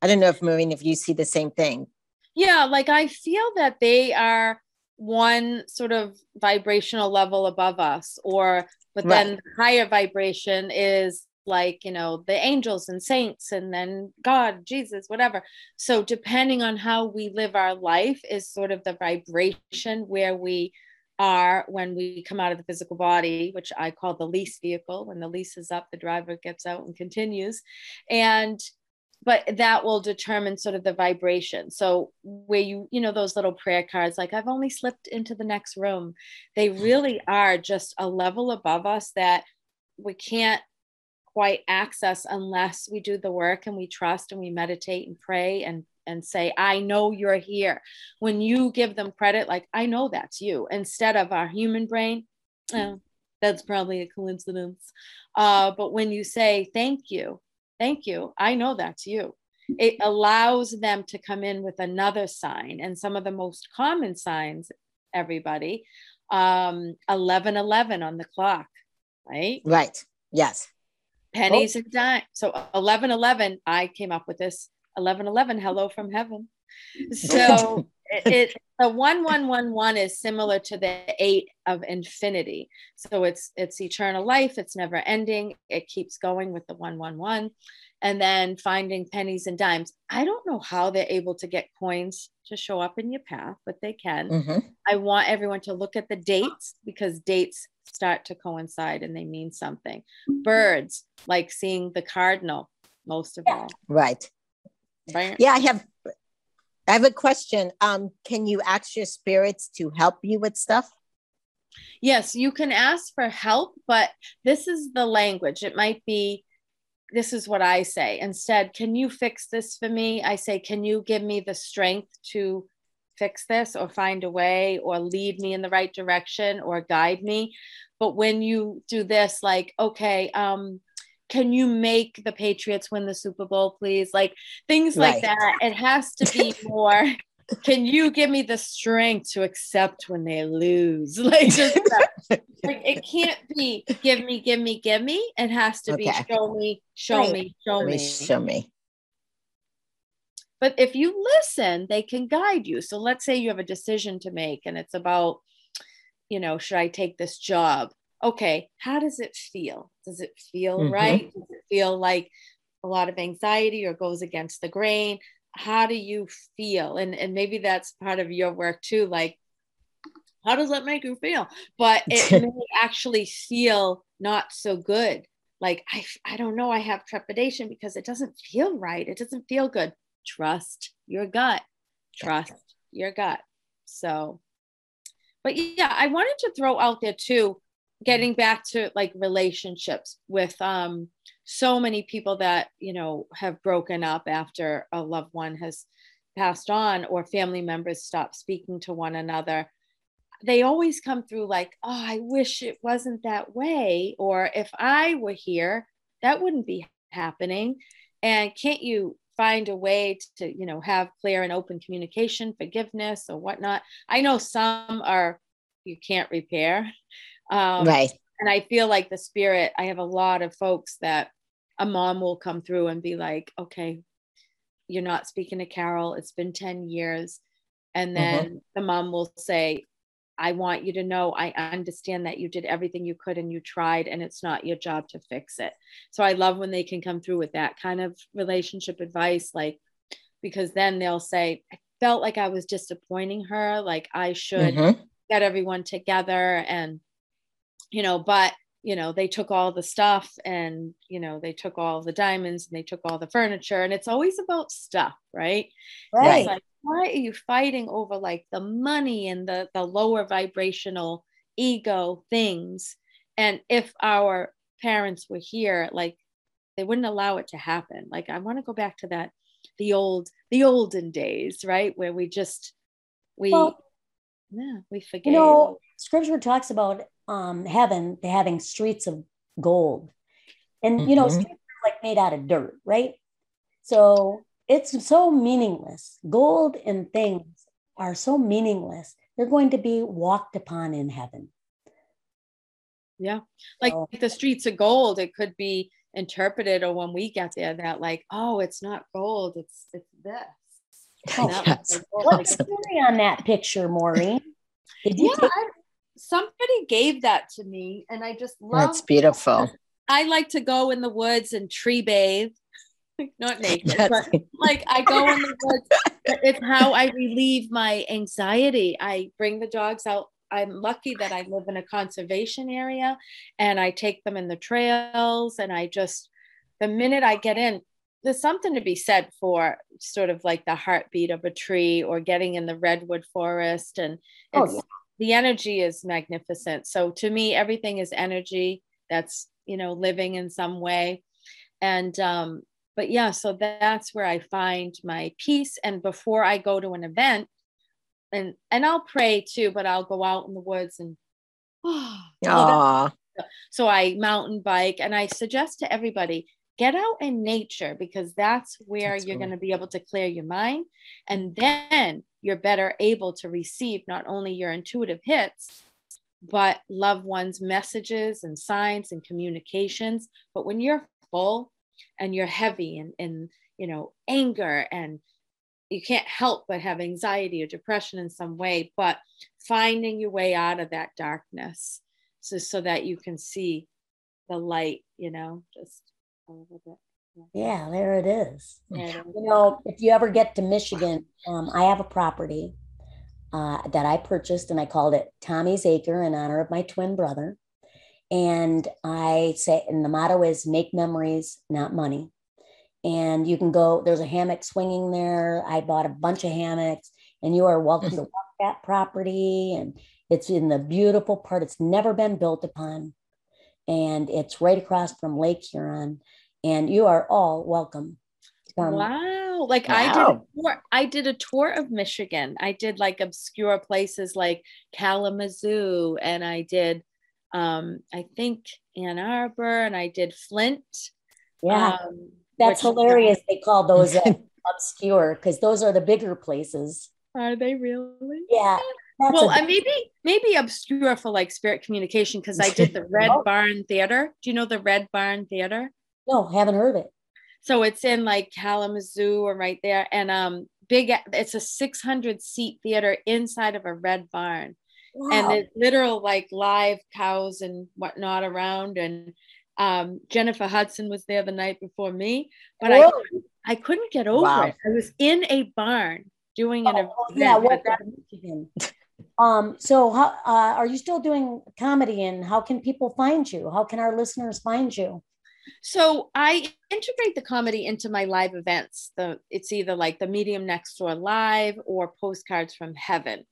I don't know if, Maureen, if you see the same thing. Yeah, like I feel that they are one sort of vibrational level above us, or, but right. then the higher vibration is like, you know, the angels and saints, and then God, Jesus, whatever. So depending on how we live our life is sort of the vibration where we are when we come out of the physical body, which I call the lease vehicle. When the lease is up, the driver gets out and continues. And but that will determine sort of the vibration. So where you, you know, those little prayer cards, like I've only slipped into the next room. They really are just a level above us that we can't quite access unless we do the work and we trust and we meditate and pray and, and say, I know you're here. When you give them credit, like, I know that's you, instead of our human brain. Oh, that's probably a coincidence. Uh, but when you say, thank you, thank you, I know that's you, it allows them to come in with another sign. And some of the most common signs, everybody, um, eleven eleven on the clock, right? Right. Yes. Pennies oh. and dimes. So eleven eleven, I came up with this. eleven eleven, hello from heaven. So it, it the one one one one is similar to the eight of infinity. So it's it's eternal life, it's never ending, it keeps going with the one one one. And then finding pennies and dimes. I don't know how they're able to get coins to show up in your path, but they can. Mm-hmm. I want everyone to look at the dates, because dates start to coincide and they mean something. Birds, like seeing the cardinal, most of all. Right. Right. Yeah, I have I have a question. Um, can you ask your spirits to help you with stuff? Yes, you can ask for help, but this is the language. It might be, this is what I say. Instead, can you fix this for me? I say, can you give me the strength to fix this, or find a way, or lead me in the right direction, or guide me? But when you do this, like, okay, um, can you make the Patriots win the Super Bowl, please? Like things like right. that. It has to be more, can you give me the strength to accept when they lose? Like, just, like it can't be give me, give me, give me. It has to okay. be show me, show right. me, show me, show me. But if you listen, they can guide you. So let's say you have a decision to make and it's about, you know, should I take this job? Okay, how does it feel? Does it feel mm-hmm. right? Does it feel like a lot of anxiety or goes against the grain? How do you feel? And, and maybe that's part of your work too. Like, how does that make you feel? But it may actually feel not so good. Like, I, I don't know, I have trepidation because it doesn't feel right. It doesn't feel good. Trust your gut, trust your gut. So, but yeah, I wanted to throw out there too, getting back to like relationships with um, so many people that, you know, have broken up after a loved one has passed on, or family members stop speaking to one another. They always come through like, oh, I wish it wasn't that way. Or if I were here, that wouldn't be happening. And can't you find a way to, you know, have clear and open communication, forgiveness or whatnot? I know some are, you can't repair. Um, right. And I feel like the spirit, I have a lot of folks that a mom will come through and be like, okay, you're not speaking to Carol. It's been ten years. And then mm-hmm. the mom will say, I want you to know, I understand that you did everything you could and you tried, and it's not your job to fix it. So I love when they can come through with that kind of relationship advice, like, because then they'll say, I felt like I was disappointing her. Like I should mm-hmm. get everyone together and, you know, but, you know, they took all the stuff and, you know, they took all the diamonds and they took all the furniture, and it's always about stuff. Right. Right. It's like, why are you fighting over like the money and the, the lower vibrational ego things? And if our parents were here, like they wouldn't allow it to happen. Like, I want to go back to that, the old, the olden days, right. Where we just, we, well, yeah, we forget. You know, scripture talks about um, heaven, having streets of gold, and, mm-hmm. you know, streets are like made out of dirt, right? So it's so meaningless. Gold and things are so meaningless. They're going to be walked upon in heaven. Yeah. Like so, the streets of gold, it could be interpreted, or when we get there, that like, oh, it's not gold. It's, it's this. Oh, yes. What's the story on that picture, Maureen? Did you yeah, take- I, somebody gave that to me, and I just love. That's beautiful. It. I like to go in the woods and tree bathe. Not naked, but like I go in the woods. It's how I relieve my anxiety. I bring the dogs out. I'm lucky that I live in a conservation area, and I take them in the trails. And I just, the minute I get in, there's something to be said for sort of like the heartbeat of a tree or getting in the redwood forest. And it's, oh, yeah. the energy is magnificent. So to me, everything is energy that's, you know, living in some way. And, um, But yeah, so that's where I find my peace. And before I go to an event, and and I'll pray too, but I'll go out in the woods and oh, so I mountain bike. And I suggest to everybody, get out in nature, because that's where that's you're cool. going to be able to clear your mind. And then you're better able to receive not only your intuitive hits, but loved ones' messages and signs and communications. But when you're full, and you're heavy and, and, you know, anger, and you can't help but have anxiety or depression in some way, but finding your way out of that darkness so, so that you can see the light, you know, just a little bit. Yeah, yeah there it is. Yeah. You know, if you ever get to Michigan, um, I have a property uh, that I purchased, and I called it Tommy's Acre in honor of my twin brother. And I say, and the motto is make memories, not money. And you can go, there's a hammock swinging there. I bought a bunch of hammocks, and you are welcome to walk that property. And it's in the beautiful part. It's never been built upon. And it's right across from Lake Huron. And you are all welcome. Um, wow. Like wow. I did a tour, I did a tour of Michigan. I did like obscure places like Kalamazoo, and I did Um, I think Ann Arbor, and I did Flint. Yeah, um, that's which, hilarious. They call those uh, obscure, because those are the bigger places. Are they really? Yeah. Well, a- maybe maybe obscure for like spirit communication, because I did the Red oh. Barn Theater. Do you know the Red Barn Theater? No, haven't heard of it. So it's in like Kalamazoo or right there, and um, big. It's a six hundred seat theater inside of a red barn. Wow. And it's literal like live cows and whatnot around. And um, Jennifer Hudson was there the night before me, but I, I couldn't get over wow. it. I was in a barn doing oh, an event. Yeah, what that- um, so how, uh, are you still doing comedy, and how can people find you? How can our listeners find you? So I integrate the comedy into my live events. The, it's either like the Medium Next Door Live or Postcards from Heaven.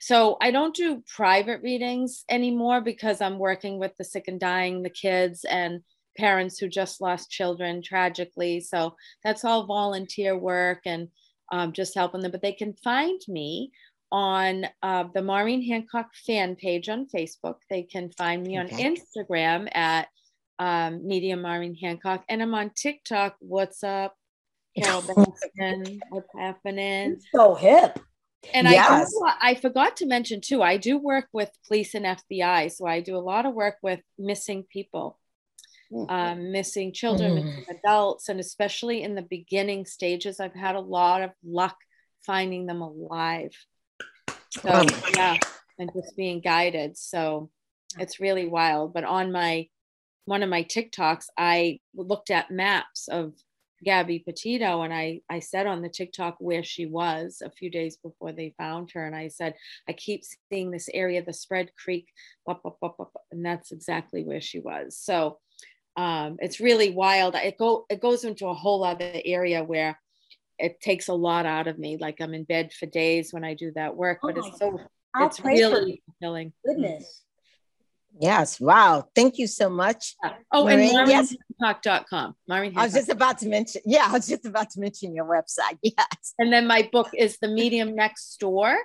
So I don't do private readings anymore, because I'm working with the sick and dying, the kids, and parents who just lost children tragically. So that's all volunteer work, and um, just helping them. But they can find me on uh, the Maureen Hancock fan page on Facebook. They can find me okay. on Instagram at um, Medium Maureen Hancock. And I'm on TikTok. What's up, Carol Benson? What's happening? You're so hip. And yes. I, do, I forgot to mention too, I do work with police and F B I. So I do a lot of work with missing people, mm-hmm. um, missing children, mm. missing adults. And especially in the beginning stages, I've had a lot of luck finding them alive. So um. yeah, and just being guided. So it's really wild. But on my, one of my TikToks, I looked at maps of Gabby Petito, and I I said on the TikTok where she was a few days before they found her, and I said, I keep seeing this area, the Spread Creek, blah, blah, blah, blah, blah, and that's exactly where she was. So um, it's really wild. It go it goes into a whole other area where it takes a lot out of me. Like I'm in bed for days when I do that work, but oh it's so I'll it's really fulfilling. Goodness. Yes. Wow. Thank you so much. Yeah. Oh, Maureen, and yes. maureen hancock dot com. Maureen Hancock. I was just about to mention. Yeah, I was just about to mention your website. Yes. And then my book is The Medium Next Door.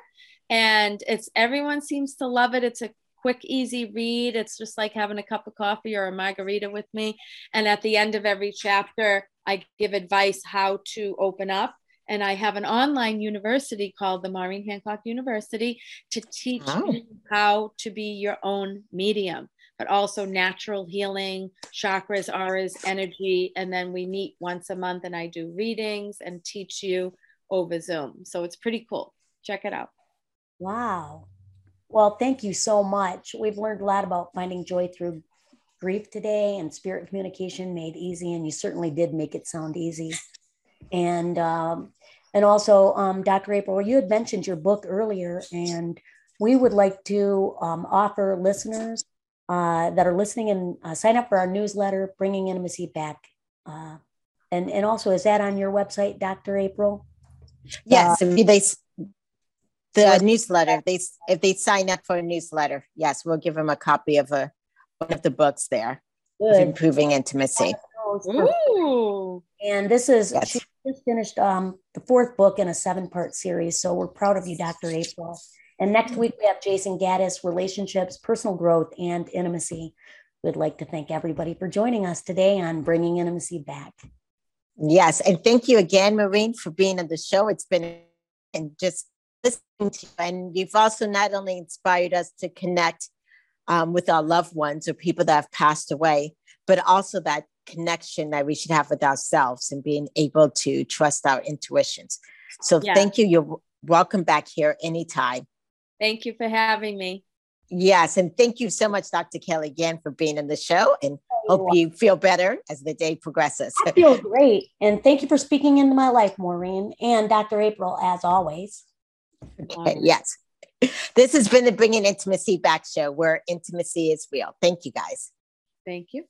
And it's everyone seems to love it. It's a quick, easy read. It's just like having a cup of coffee or a margarita with me. And at the end of every chapter, I give advice how to open up. And I have an online university called the Maureen Hancock University to teach oh. you how to be your own medium, but also natural healing, chakras, auras, energy. And then we meet once a month, and I do readings and teach you over Zoom. So it's pretty cool. Check it out. Wow. Well, thank you so much. We've learned a lot about finding joy through grief today, and spirit communication made easy, and you certainly did make it sound easy. And um, and also, um, Doctor April, you had mentioned your book earlier, and we would like to um, offer listeners uh, that are listening and uh, sign up for our newsletter, Bringing Intimacy Back. Uh, and, and also, is that on your website, Doctor April? Yes, uh, if they the newsletter, if they, if they sign up for a newsletter, yes, we'll give them a copy of a, one of the books there, Improving Intimacy. Ooh. And this is, yes. She just finished um, the fourth book in a seven-part series, so we're proud of you, Doctor April. And next week, we have Jason Gaddis, Relationships, Personal Growth, and Intimacy. We'd like to thank everybody for joining us today on Bringing Intimacy Back. Yes, and thank you again, Maureen, for being on the show. It's been and just listening to you. And you've also not only inspired us to connect um, with our loved ones or people that have passed away, but also that connection that we should have with ourselves and being able to trust our intuitions. So yeah. Thank you. You're welcome back here anytime. Thank you for having me. Yes. And thank you so much, Doctor Kelly, again, for being on the show, and hope you feel better as the day progresses. I feel great. And thank you for speaking into my life, Maureen, and Doctor April, as always. Okay, um, yes. This has been the Bringing Intimacy Back Show, where intimacy is real. Thank you, guys. Thank you.